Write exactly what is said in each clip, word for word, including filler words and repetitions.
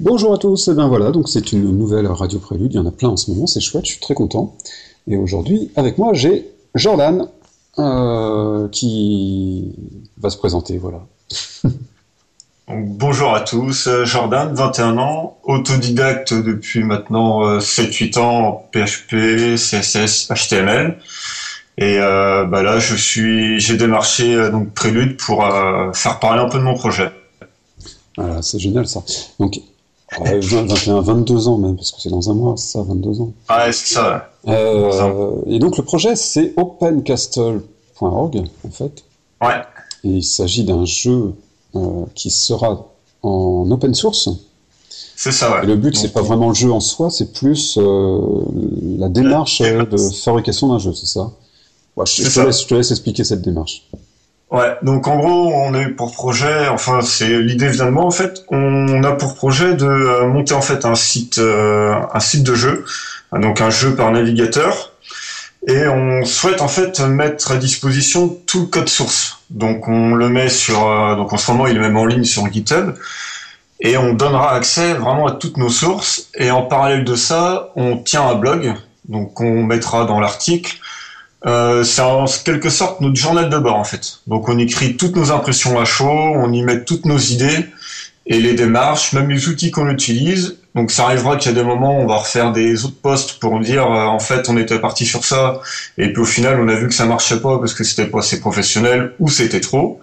Bonjour à tous, et ben voilà, donc c'est une nouvelle Radio-Prélude, il y en a plein en ce moment, c'est chouette, je suis très content. Et aujourd'hui, avec moi, j'ai Jordan, euh, qui va se présenter, voilà. Bonjour à tous, Jordan, vingt et un ans, autodidacte depuis maintenant sept huit ans en P H P, C S S, H T M L. Et euh, bah là, je suis, j'ai démarché euh, donc Prélude pour euh, faire parler un peu de mon projet. Voilà, c'est génial ça. Donc, euh, vingt et un, vingt-deux ans même, parce que c'est dans un mois, c'est ça, vingt-deux ans. Ouais, c'est ça. Euh, et donc, le projet, c'est open castle point org, en fait. Ouais. Et il s'agit d'un jeu euh, qui sera en open source. C'est ça, ouais. Et le but, c'est donc, pas vraiment le jeu en soi, c'est plus euh, la démarche euh, de fabrication d'un jeu, c'est ça? Ouais, je, te laisse, je te laisse expliquer cette démarche. Ouais, donc en gros, on a eu pour projet, enfin c'est l'idée vient de moi en fait, on a pour projet de monter en fait un site, euh, un site de jeu, donc un jeu par navigateur, et on souhaite en fait mettre à disposition tout le code source. Donc on le met sur, euh, donc en ce moment il est même en ligne sur GitHub, et on donnera accès vraiment à toutes nos sources. Et en parallèle de ça, on tient un blog, donc on mettra dans l'article. Euh, c'est en quelque sorte notre journal de bord en fait. Donc on écrit toutes nos impressions à chaud, on y met toutes nos idées et les démarches, même les outils qu'on utilise. Donc ça arrivera qu'il y a des moments où on va refaire des autres posts pour dire euh, en fait on était parti sur ça et puis au final on a vu que ça marchait pas parce que c'était pas assez professionnel ou c'était trop.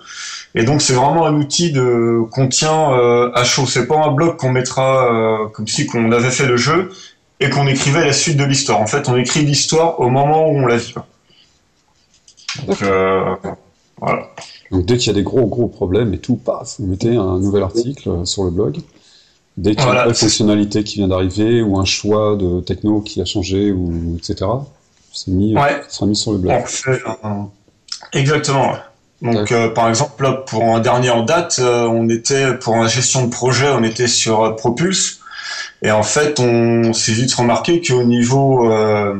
Et donc c'est vraiment un outil de qu'on tient euh, à chaud. C'est pas un blog qu'on mettra euh, comme si qu'on avait fait le jeu et qu'on écrivait la suite de l'histoire. En fait on écrit l'histoire au moment où on la vit. Donc, euh, voilà. Donc dès qu'il y a des gros gros problèmes et tout, paf, vous mettez un nouvel article sur le blog. Dès qu'il y a voilà, une fonctionnalité qui vient d'arriver ou un choix de techno qui a changé, ou et cetera, c'est mis, ouais. Ça sera mis sur le blog. Fait, euh, exactement. Donc euh, par exemple, là, pour un dernier en date, euh, on était pour la gestion de projet, on était sur euh, Propulse. Et en fait, on s'est vite remarqué qu'au niveau... Euh,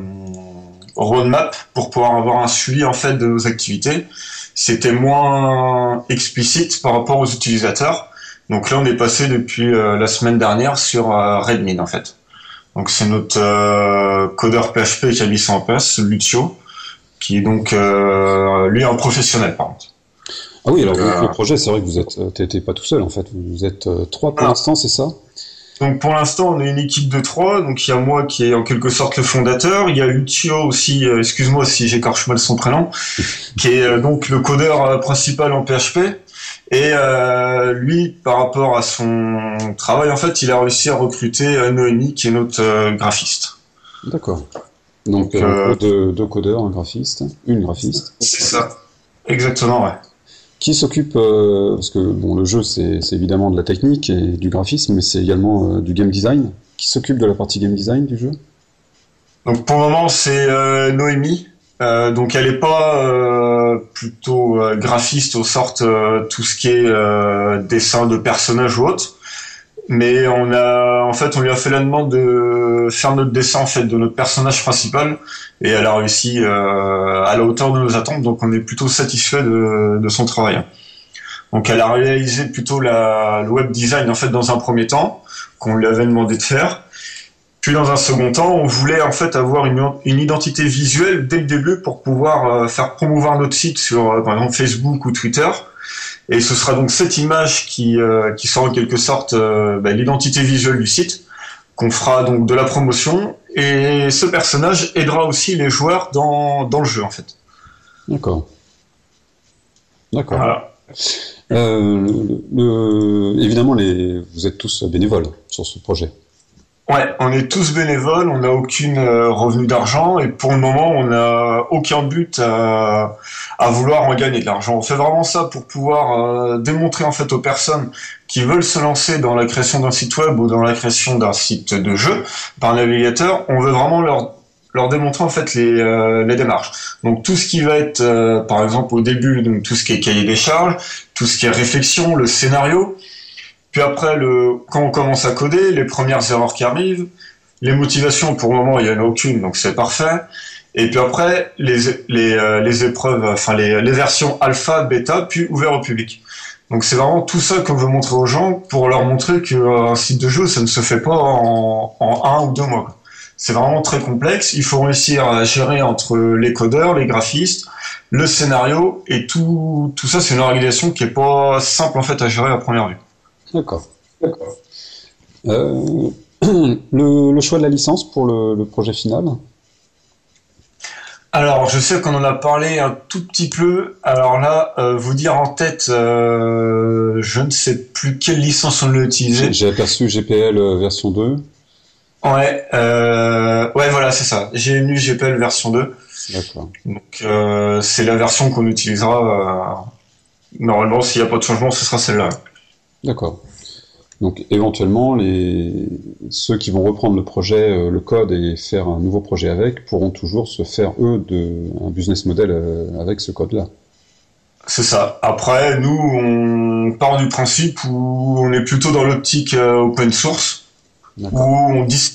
roadmap pour pouvoir avoir un suivi en fait de nos activités, c'était moins explicite par rapport aux utilisateurs. Donc là on est passé depuis euh, la semaine dernière sur euh, Redmine en fait. Donc c'est notre euh, codeur P H P qui a mis ça en place, Lucio, qui est donc euh, lui un professionnel par contre. Ah oui, alors donc, euh, le projet c'est vrai que vous êtes t'étais pas tout seul en fait, vous êtes euh, trois pour l'instant, c'est ça ? Donc pour l'instant on est une équipe de trois, donc il y a moi qui est en quelque sorte le fondateur, il y a Lucio aussi, euh, excuse-moi si j'écorche mal son prénom, qui est euh, donc le codeur euh, principal en P H P, et euh, lui par rapport à son travail en fait il a réussi à recruter euh, Noémie qui est notre euh, graphiste. D'accord, donc, donc euh, deux, deux codeurs, un graphiste, une graphiste. C'est ça, exactement ouais. Qui s'occupe, euh, parce que bon, le jeu c'est, c'est évidemment de la technique et du graphisme, mais c'est également euh, du game design. Qui s'occupe de la partie game design du jeu? Donc pour le moment c'est euh, Noémie, euh, donc elle n'est pas euh, plutôt euh, graphiste au sort euh, tout ce qui est euh, dessin de personnages ou autre, mais on a en fait on lui a fait la demande de faire notre dessin en fait de notre personnage principal et elle a réussi euh, à la hauteur de nos attentes, donc on est plutôt satisfait de, de son travail. Donc elle a réalisé plutôt la, le web design en fait dans un premier temps qu'on lui avait demandé de faire, puis dans un second temps on voulait en fait avoir une, une identité visuelle dès le début pour pouvoir euh, faire promouvoir notre site sur euh, par exemple Facebook ou Twitter. Et ce sera donc cette image qui, euh, qui sera en quelque sorte euh, bah, l'identité visuelle du site, qu'on fera donc de la promotion, et ce personnage aidera aussi les joueurs dans, dans le jeu en fait. D'accord. D'accord. Voilà. Euh, le, le, évidemment, les, vous êtes tous bénévoles sur ce projet. Ouais, on est tous bénévoles, on n'a aucune euh, revenu d'argent et pour le moment, on n'a aucun but euh, à vouloir en gagner de l'argent. On fait vraiment ça pour pouvoir euh, démontrer en fait aux personnes qui veulent se lancer dans la création d'un site web ou dans la création d'un site de jeu par navigateur, on veut vraiment leur leur démontrer en fait les, euh, les démarches. Donc tout ce qui va être, euh, par exemple au début, donc tout ce qui est cahier des charges, tout ce qui est réflexion, le scénario. Puis après, le, quand on commence à coder, les premières erreurs qui arrivent, les motivations, pour le moment, il n'y en a aucune, donc c'est parfait. Et puis après, les, les, les épreuves, enfin les, les versions alpha, bêta, puis ouvertes au public. Donc c'est vraiment tout ça qu'on veut montrer aux gens pour leur montrer qu'un site de jeu, ça ne se fait pas en, en un ou deux mois. C'est vraiment très complexe. Il faut réussir à gérer entre les codeurs, les graphistes, le scénario et tout, tout ça. C'est une organisation qui n'est pas simple en fait à gérer à première vue. D'accord. D'accord. Euh, le, le choix de la licence pour le, le projet final. Alors, je sais qu'on en a parlé un tout petit peu. Alors là, euh, vous dire en tête, euh, je ne sais plus quelle licence on l'a utilisée. J'ai aperçu G P L version deux. Ouais, euh, ouais, voilà, c'est ça. J'ai eu G P L version deux. D'accord. Donc, euh, c'est la version qu'on utilisera. Euh, normalement, s'il n'y a pas de changement, ce sera celle-là. D'accord. Donc, éventuellement, les... ceux qui vont reprendre le projet, euh, le code et faire un nouveau projet avec, pourront toujours se faire, eux, de... un business model euh, avec ce code-là. C'est ça. Après, nous, on part du principe où on est plutôt dans l'optique euh, open source, où on dit...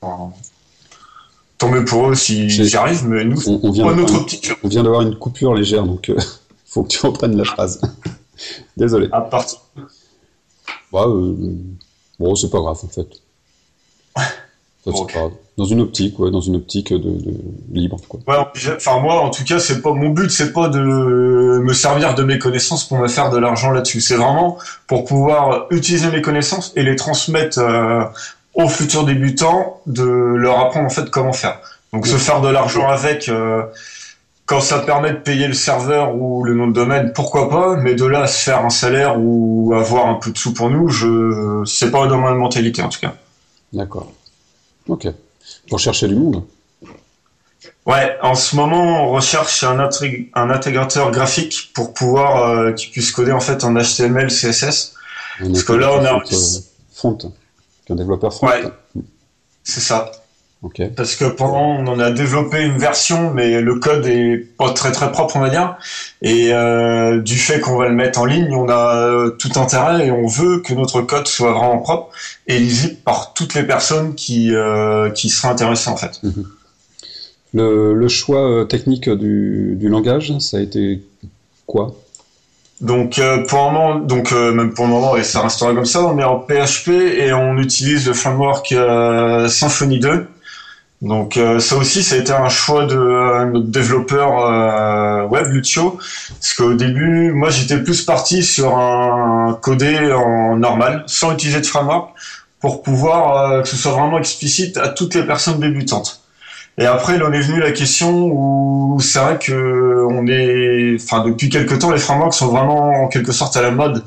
Pardon. Tant mieux pour eux si j'y arrive, mais nous, on, on vient pas notre optique. On vient d'avoir une coupure légère, donc... Euh... Faut que tu reprennes la phrase. Désolé. À partir. Ouais, euh, bon, c'est pas grave en fait. Ça, okay. Pas grave. Dans une optique, ouais, dans une optique de, de libre. Quoi. Ouais, enfin moi, en tout cas, c'est pas mon but, c'est pas de me servir de mes connaissances pour me faire de l'argent là-dessus. C'est vraiment pour pouvoir utiliser mes connaissances et les transmettre euh, aux futurs débutants, de leur apprendre en fait comment faire. Donc ouais. Se faire de l'argent avec. Euh, Quand ça permet de payer le serveur ou le nom de domaine, pourquoi pas, mais de là à se faire un salaire ou avoir un peu de sous pour nous, je c'est pas dans ma mentalité en tout cas. D'accord. Ok. Pour chercher du monde. Ouais, en ce moment, on recherche un, intég- un intégrateur graphique pour pouvoir euh, qui puisse coder en fait en H T M L, C S S. Un parce que là, on a front, un développeur front. Ouais. C'est ça. Okay. Parce que pendant, on en a développé une version, mais le code est pas très très propre, on va dire. Et euh, du fait qu'on va le mettre en ligne, on a tout intérêt et on veut que notre code soit vraiment propre et lisible par toutes les personnes qui euh, qui seraient intéressées en fait. Mm-hmm. Le, le choix technique du, du langage, ça a été quoi ? Donc euh, pour le moment, donc euh, même pour le moment et ça restera comme ça, on est en P H P et on utilise le framework euh, Symfony deux. Donc euh, ça aussi, ça a été un choix de euh, notre développeur euh, web, Lucio, parce qu'au début, moi j'étais plus parti sur un codé en normal, sans utiliser de framework, pour pouvoir euh, que ce soit vraiment explicite à toutes les personnes débutantes. Et après, là, on est venu la question où c'est vrai que on est, enfin depuis quelques temps, les frameworks sont vraiment en quelque sorte à la mode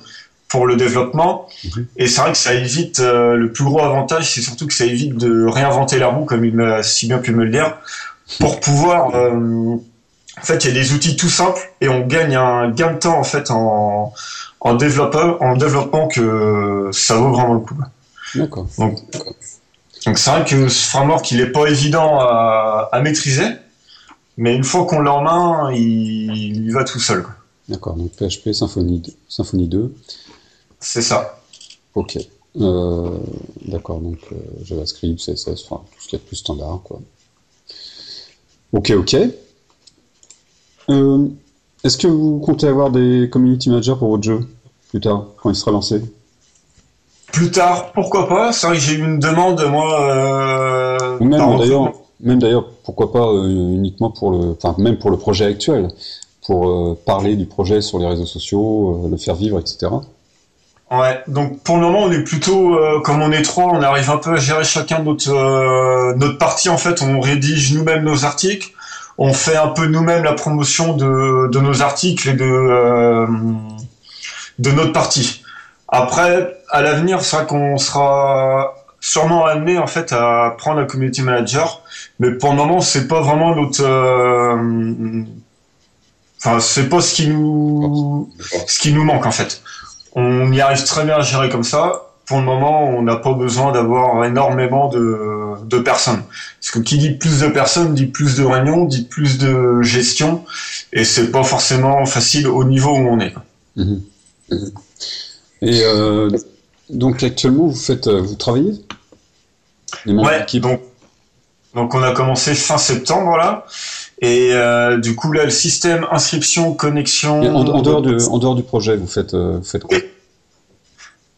pour le développement. Mmh. Et c'est vrai que ça évite, euh, le plus gros avantage, c'est surtout que ça évite de réinventer la roue, comme il m'a si bien pu me le dire, pour pouvoir, euh, en fait, il y a des outils tout simples et on gagne un gain de temps, en fait, en, en développeur, en développement que ça vaut vraiment le coup. D'accord. Donc, donc c'est vrai que ce framework, il est pas évident à, à maîtriser, mais une fois qu'on l'a en main, il, il va tout seul. D'accord. Donc P H P, Symfony deux. C'est ça. Ok. Euh, d'accord, donc euh, JavaScript, C S S, enfin tout ce qu'il y a de plus standard, quoi. Ok, ok. Euh, est-ce que vous comptez avoir des community managers pour votre jeu plus tard, quand il sera lancé ? Plus tard, pourquoi pas ? C'est vrai que j'ai eu une demande, moi. Euh, même d'ailleurs, même d'ailleurs, pourquoi pas euh, uniquement pour le, enfin même pour le projet actuel, pour euh, parler du projet sur les réseaux sociaux, euh, le faire vivre, et cetera. Ouais, donc pour le moment on est plutôt euh, comme on est trois, on arrive un peu à gérer chacun notre euh, notre partie en fait. On rédige nous-mêmes nos articles, on fait un peu nous-mêmes la promotion de de nos articles et de euh, de notre partie. Après, à l'avenir, c'est vrai qu'on sera sûrement amené en fait à prendre un community manager, mais pour le moment c'est pas vraiment notre euh, enfin c'est pas ce qui nous ce qui nous manque en fait. On y arrive très bien à gérer comme ça. Pour le moment, on n'a pas besoin d'avoir énormément de, de personnes. Parce que qui dit plus de personnes, dit plus de réunions, dit plus de gestion. Et c'est pas forcément facile au niveau où on est. Mmh. Et euh, donc actuellement, vous faites, vous travaillez ? Les membres ouais, de l'équipe. donc Donc on a commencé fin septembre là, et euh, du coup là le système inscription connexion. En, en dehors du en dehors du projet, vous faites euh, vous faites quoi?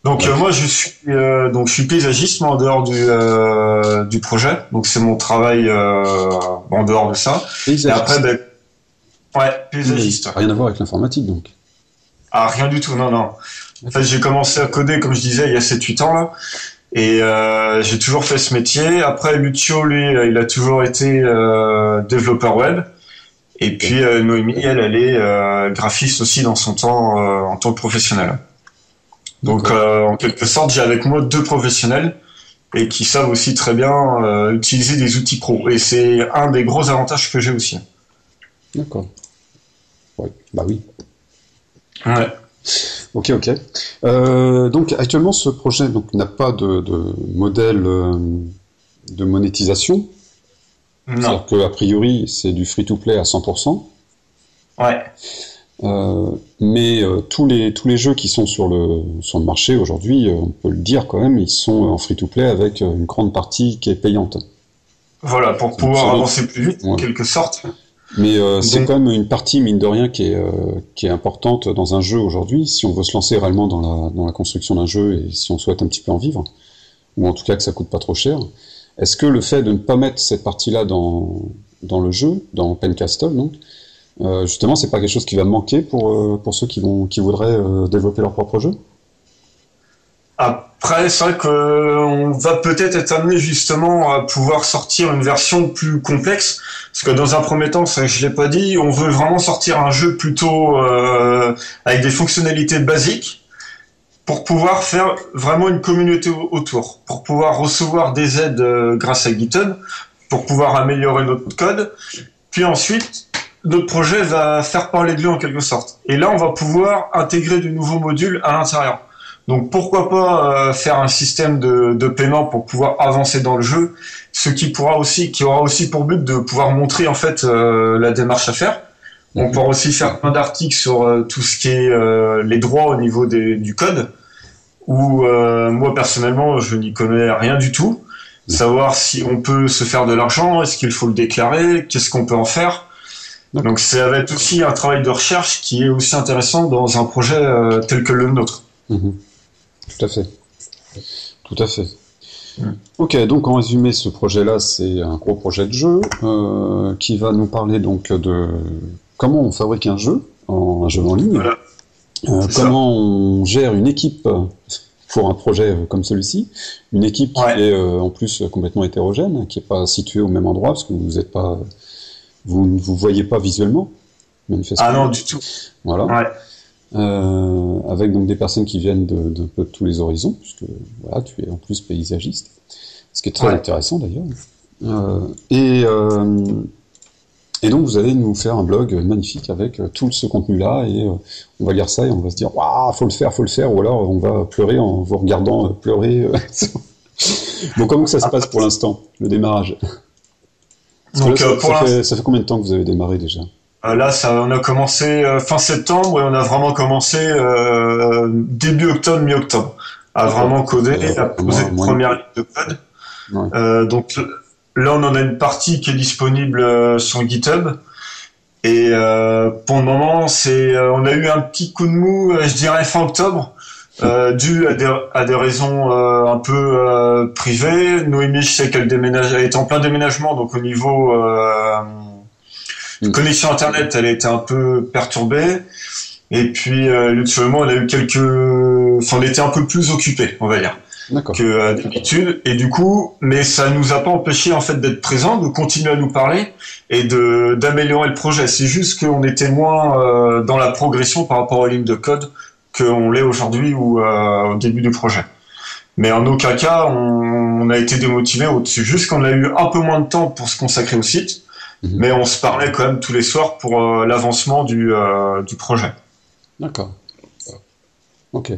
Donc ouais. euh, moi je suis euh, donc je suis paysagiste, mais en dehors du euh, du projet, donc c'est mon travail euh, en dehors de ça. Paysagiste. Et après ben, ouais, paysagiste. Ça n'a rien à voir avec l'informatique donc. Ah, rien du tout, non, non. En fait, j'ai commencé à coder, comme je disais, il y a sept huit ans, là. Et euh, j'ai toujours fait ce métier. Après, Lucio, lui, il a toujours été euh, développeur web. Et puis, euh, Noémie, elle, elle est euh, graphiste aussi dans son temps, euh, en tant que professionnel. Donc, euh, en quelque sorte, j'ai avec moi deux professionnels et qui savent aussi très bien euh, utiliser des outils pro. Et c'est un des gros avantages que j'ai aussi. D'accord. Ouais. Bah oui. Ouais. Ok, ok. Euh, donc actuellement, ce projet donc n'a pas de, de modèle euh, de monétisation. Non. C'est-à-dire que a priori, c'est du free-to-play à cent pour cent. Ouais. Euh, mais euh, tous les tous les jeux qui sont sur le sur le marché aujourd'hui, euh, on peut le dire quand même, ils sont en free-to-play avec une grande partie qui est payante. Voilà, pour donc, pouvoir avancer plus vite, ouais. En quelque sorte. Mais euh, c'est quand même une partie, mine de rien, qui est, euh, qui est importante dans un jeu aujourd'hui, si on veut se lancer réellement dans la, dans la construction d'un jeu et si on souhaite un petit peu en vivre, ou en tout cas que ça coûte pas trop cher. Est-ce que le fait de ne pas mettre cette partie-là dans, dans le jeu, dans Opencastle, donc, euh, justement, c'est pas quelque chose qui va manquer pour, euh, pour ceux qui, vont, qui voudraient euh, développer leur propre jeu ? Après, c'est vrai qu'on va peut-être être amené justement à pouvoir sortir une version plus complexe, parce que dans un premier temps, ça je l'ai pas dit, on veut vraiment sortir un jeu plutôt euh, avec des fonctionnalités basiques pour pouvoir faire vraiment une communauté autour, pour pouvoir recevoir des aides grâce à GitHub, pour pouvoir améliorer notre code, puis ensuite notre projet va faire parler de lui en quelque sorte. Et là, on va pouvoir intégrer de nouveaux modules à l'intérieur. Donc pourquoi pas euh, faire un système de, de paiement pour pouvoir avancer dans le jeu, ce qui pourra aussi, qui aura aussi pour but de pouvoir montrer en fait euh, la démarche à faire. On mmh. pourra aussi faire plein d'articles sur euh, tout ce qui est euh, les droits au niveau des, du code. Où euh, moi personnellement je n'y connais rien du tout. Mmh. Savoir si on peut se faire de l'argent, est-ce qu'il faut le déclarer, qu'est-ce qu'on peut en faire. Mmh. Donc ça va être aussi un travail de recherche qui est aussi intéressant dans un projet euh, tel que le nôtre. Mmh. Tout à fait. Tout à fait. Mm. Ok, donc en résumé, ce projet-là, c'est un gros projet de jeu euh, qui va nous parler donc de comment on fabrique un jeu, en, un jeu en ligne, voilà. euh, comment ça. On gère une équipe pour un projet comme celui-ci, une équipe ouais. qui est euh, en plus complètement hétérogène, qui n'est pas située au même endroit parce que vous êtes pas, vous ne vous voyez pas visuellement, manifestement. Ah non, du tout. Voilà. Ouais. Euh, avec donc des personnes qui viennent de, de, de tous les horizons, puisque voilà, tu es en plus paysagiste, ce qui est très ouais. intéressant d'ailleurs. Euh, et, euh, et donc vous allez nous faire un blog magnifique avec tout ce contenu-là, et euh, on va lire ça et on va se dire waouh, faut le faire, faut le faire, ou alors on va pleurer en vous regardant euh, pleurer. Bon, comment que ça se passe pour l'instant, le démarrage? Donc, là, ça, euh, ça, fait, ça fait combien de temps que vous avez démarré déjà? Là, ça, on a commencé euh, fin septembre et on a vraiment commencé euh, début octobre, mi-octobre, à vraiment coder et à poser les premières lignes de code. Ouais. Euh, donc là, on en a une partie qui est disponible euh, sur GitHub. Et euh, pour le moment, c'est, euh, on a eu un petit coup de mou, euh, je dirais fin octobre, euh, dû à des, à des raisons euh, un peu euh, privées. Noémie, je sais qu'elle déménage, elle est en plein déménagement, donc au niveau euh, la connexion internet, elle a été un peu perturbée. Et puis, euh, Lucio et moi, on a eu quelques, enfin, on était un peu plus occupés, on va dire, que euh, d'habitude. Et du coup, mais ça nous a pas empêché en fait d'être présents, de continuer à nous parler et de d'améliorer le projet. C'est juste qu'on était moins euh, dans la progression par rapport aux lignes de code qu'on l'est aujourd'hui ou euh, au début du projet. Mais en aucun cas, on, on a été démotivé au-dessus. Juste qu'on a eu un peu moins de temps pour se consacrer au site. Mmh. Mais on se parlait quand même tous les soirs pour euh, l'avancement du, euh, du projet. D'accord. Ok.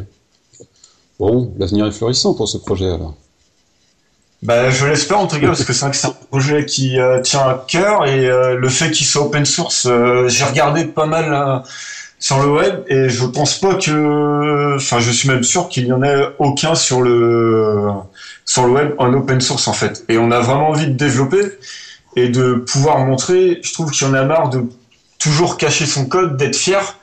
Bon, l'avenir est florissant pour ce projet alors. Ben, je l'espère en tout cas, parce que c'est vrai que c'est un projet qui euh, tient à cœur et euh, le fait qu'il soit open source, euh, j'ai regardé pas mal euh, sur le web et je pense pas que... Enfin, je suis même sûr qu'il n'y en ait aucun sur le, sur le web en open source en fait. Et on a vraiment envie de développer et de pouvoir montrer. Je trouve qu'il y en a marre de toujours cacher son code, d'être fier.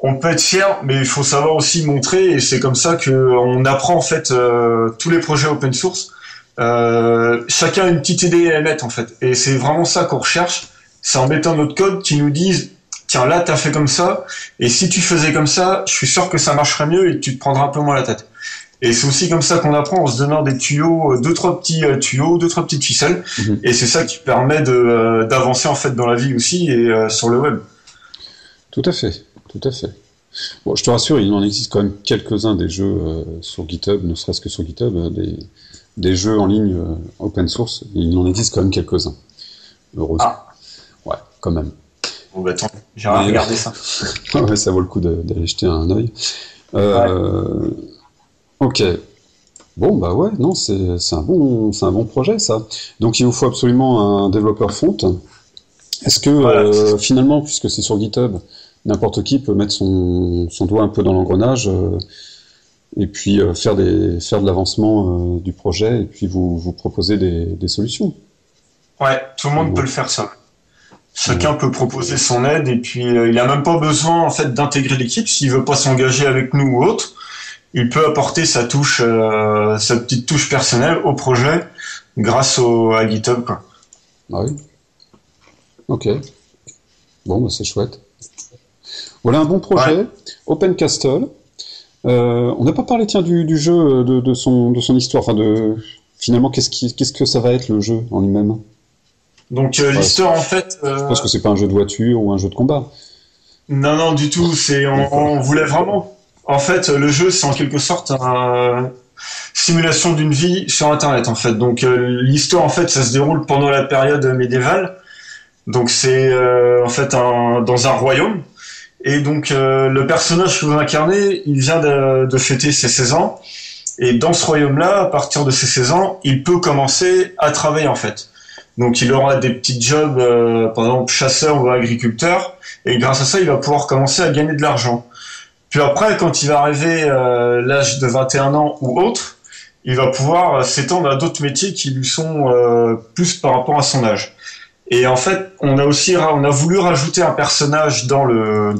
On peut être fier, mais il faut savoir aussi montrer, et c'est comme ça qu'on apprend en fait euh, tous les projets open source. Euh, chacun a une petite idée à mettre en fait, et c'est vraiment ça qu'on recherche. C'est en mettant notre code qui nous disent tiens là t'as fait comme ça, et si tu faisais comme ça, je suis sûr que ça marcherait mieux et tu te prendras un peu moins la tête. Et c'est aussi comme ça qu'on apprend en se donnant des tuyaux, deux trois petits tuyaux, deux trois petites ficelles, mmh. et c'est ça qui permet de d'avancer en fait dans la vie aussi et euh, sur le web. Tout à fait. Tout à fait. Bon, je te rassure, il en existe quand même quelques-uns des jeux euh, sur GitHub, ne serait-ce que sur GitHub, euh, des, des jeux en ligne euh, open source. Il en existe quand même quelques-uns. Heureusement. Ah. Ouais, quand même. Bon, bah attends, j'ai rien regardé ça. Ouais, ça vaut le coup d'aller jeter un œil. Euh, ouais. Ok. Bon, bah ouais, non, c'est, c'est un bon, c'est un bon projet, ça. Donc, il nous faut absolument un développeur front. Est-ce que, voilà. euh, finalement, puisque c'est sur GitHub, n'importe qui peut mettre son, son doigt un peu dans l'engrenage euh, et puis euh, faire, des, faire de l'avancement euh, du projet et puis vous, vous proposer des, des solutions. Ouais, tout le monde ouais. peut le faire ça. Chacun ouais. peut proposer son aide et puis euh, il n'a même pas besoin en fait, d'intégrer l'équipe. S'il ne veut pas s'engager avec nous ou autre, il peut apporter sa, touche, euh, sa petite touche personnelle au projet grâce au, à GitHub. Quoi. Ah oui. Ok. Bon, bah, c'est chouette. Voilà un bon projet, ouais. Open Castle. Euh, on n'a pas parlé tiens du, du jeu, de, de, son, de son histoire. Enfin, de, finalement, qu'est-ce, qui, qu'est-ce que ça va être le jeu en lui-même ? Donc euh, ouais, l'histoire en fait. Euh... Je pense que c'est pas un jeu de voiture ou un jeu de combat. Non, non, du tout. C'est on, on voulait vraiment. En fait, le jeu c'est en quelque sorte une simulation d'une vie sur Internet en fait. Donc euh, l'histoire en fait, ça se déroule pendant la période médiévale. Donc c'est euh, en fait un, dans un royaume. Et donc euh, le personnage que vous incarnez, il vient de, de fêter ses seize ans. Et dans ce royaume-là, à partir de ses seize ans, il peut commencer à travailler en fait. Donc il aura des petits jobs, euh, par exemple chasseur ou agriculteur. Et grâce à ça, il va pouvoir commencer à gagner de l'argent. Puis après, quand il va arriver euh, l'âge de vingt et un ans ou autre, il va pouvoir s'étendre à d'autres métiers qui lui sont euh, plus par rapport à son âge. Et en fait, on a aussi, on a voulu rajouter un personnage dans le,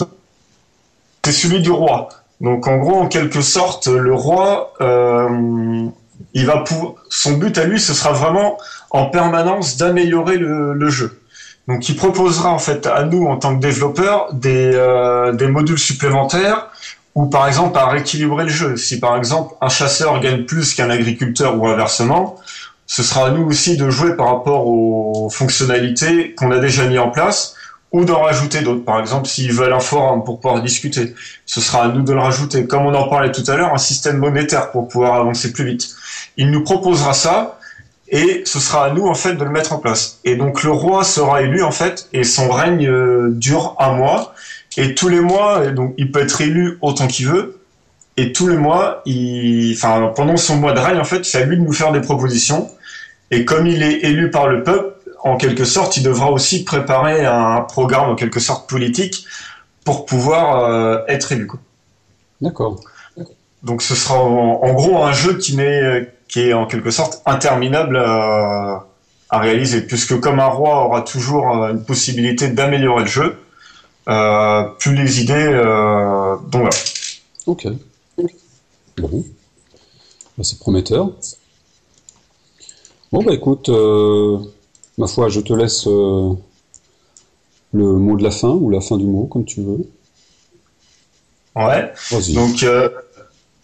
c'est celui du roi. Donc en gros, en quelque sorte, le roi, euh, il va pour, son but à lui, ce sera vraiment en permanence d'améliorer le, le jeu. Donc il proposera en fait à nous en tant que développeurs des, euh, des modules supplémentaires ou par exemple à rééquilibrer le jeu. Si par exemple un chasseur gagne plus qu'un agriculteur ou inversement. Ce sera à nous aussi de jouer par rapport aux fonctionnalités qu'on a déjà mis en place ou d'en rajouter d'autres. Par exemple, s'ils veulent un forum pour pouvoir discuter, ce sera à nous de le rajouter. Comme on en parlait tout à l'heure, un système monétaire pour pouvoir avancer plus vite. Il nous proposera ça et ce sera à nous en fait de le mettre en place. Et donc le roi sera élu en fait et son règne euh, dure un mois. Et tous les mois, donc il peut être élu autant qu'il veut. Et tous les mois, il... enfin, pendant son mois de règne, en fait, c'est à lui de nous faire des propositions. Et comme il est élu par le peuple, en quelque sorte, il devra aussi préparer un programme, en quelque sorte, politique pour pouvoir euh, être élu. D'accord. D'accord. Donc ce sera en, en gros un jeu qui, n'est, qui est en quelque sorte interminable à, à réaliser, puisque comme un roi aura toujours une possibilité d'améliorer le jeu, euh, plus les idées... Euh, donc voilà. Ok. Bon, bah, c'est prometteur. Bon, bah écoute, euh, ma foi, je te laisse euh, le mot de la fin ou la fin du mot, comme tu veux. Ouais. Vas-y. Donc, euh,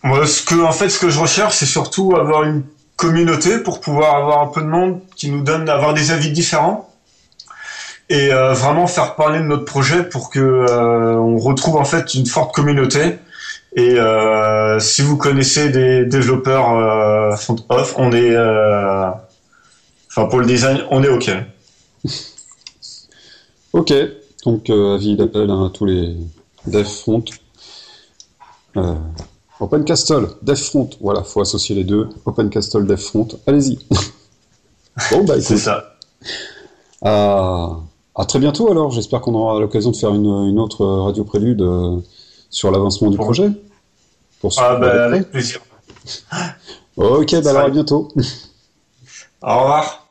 moi, ce que, en fait, ce que je recherche, c'est surtout avoir une communauté pour pouvoir avoir un peu de monde qui nous donne, avoir des avis différents. Et euh, vraiment faire parler de notre projet pour que euh, on retrouve en fait une forte communauté. Et euh, si vous connaissez des développeurs euh, front off, on est, euh, enfin pour le design, on est ok. Ok, donc euh, avis d'appel à tous les dev front. Euh, Open Castle, dev front, voilà, faut associer les deux. Open Castle, dev front, allez-y. Bon bah écoute. C'est ça. À, à très bientôt alors. J'espère qu'on aura l'occasion de faire une, une autre radio prélude. Euh, sur l'avancement du projet pour ah bah, avec plaisir. Ok, bah alors à bientôt. Au revoir.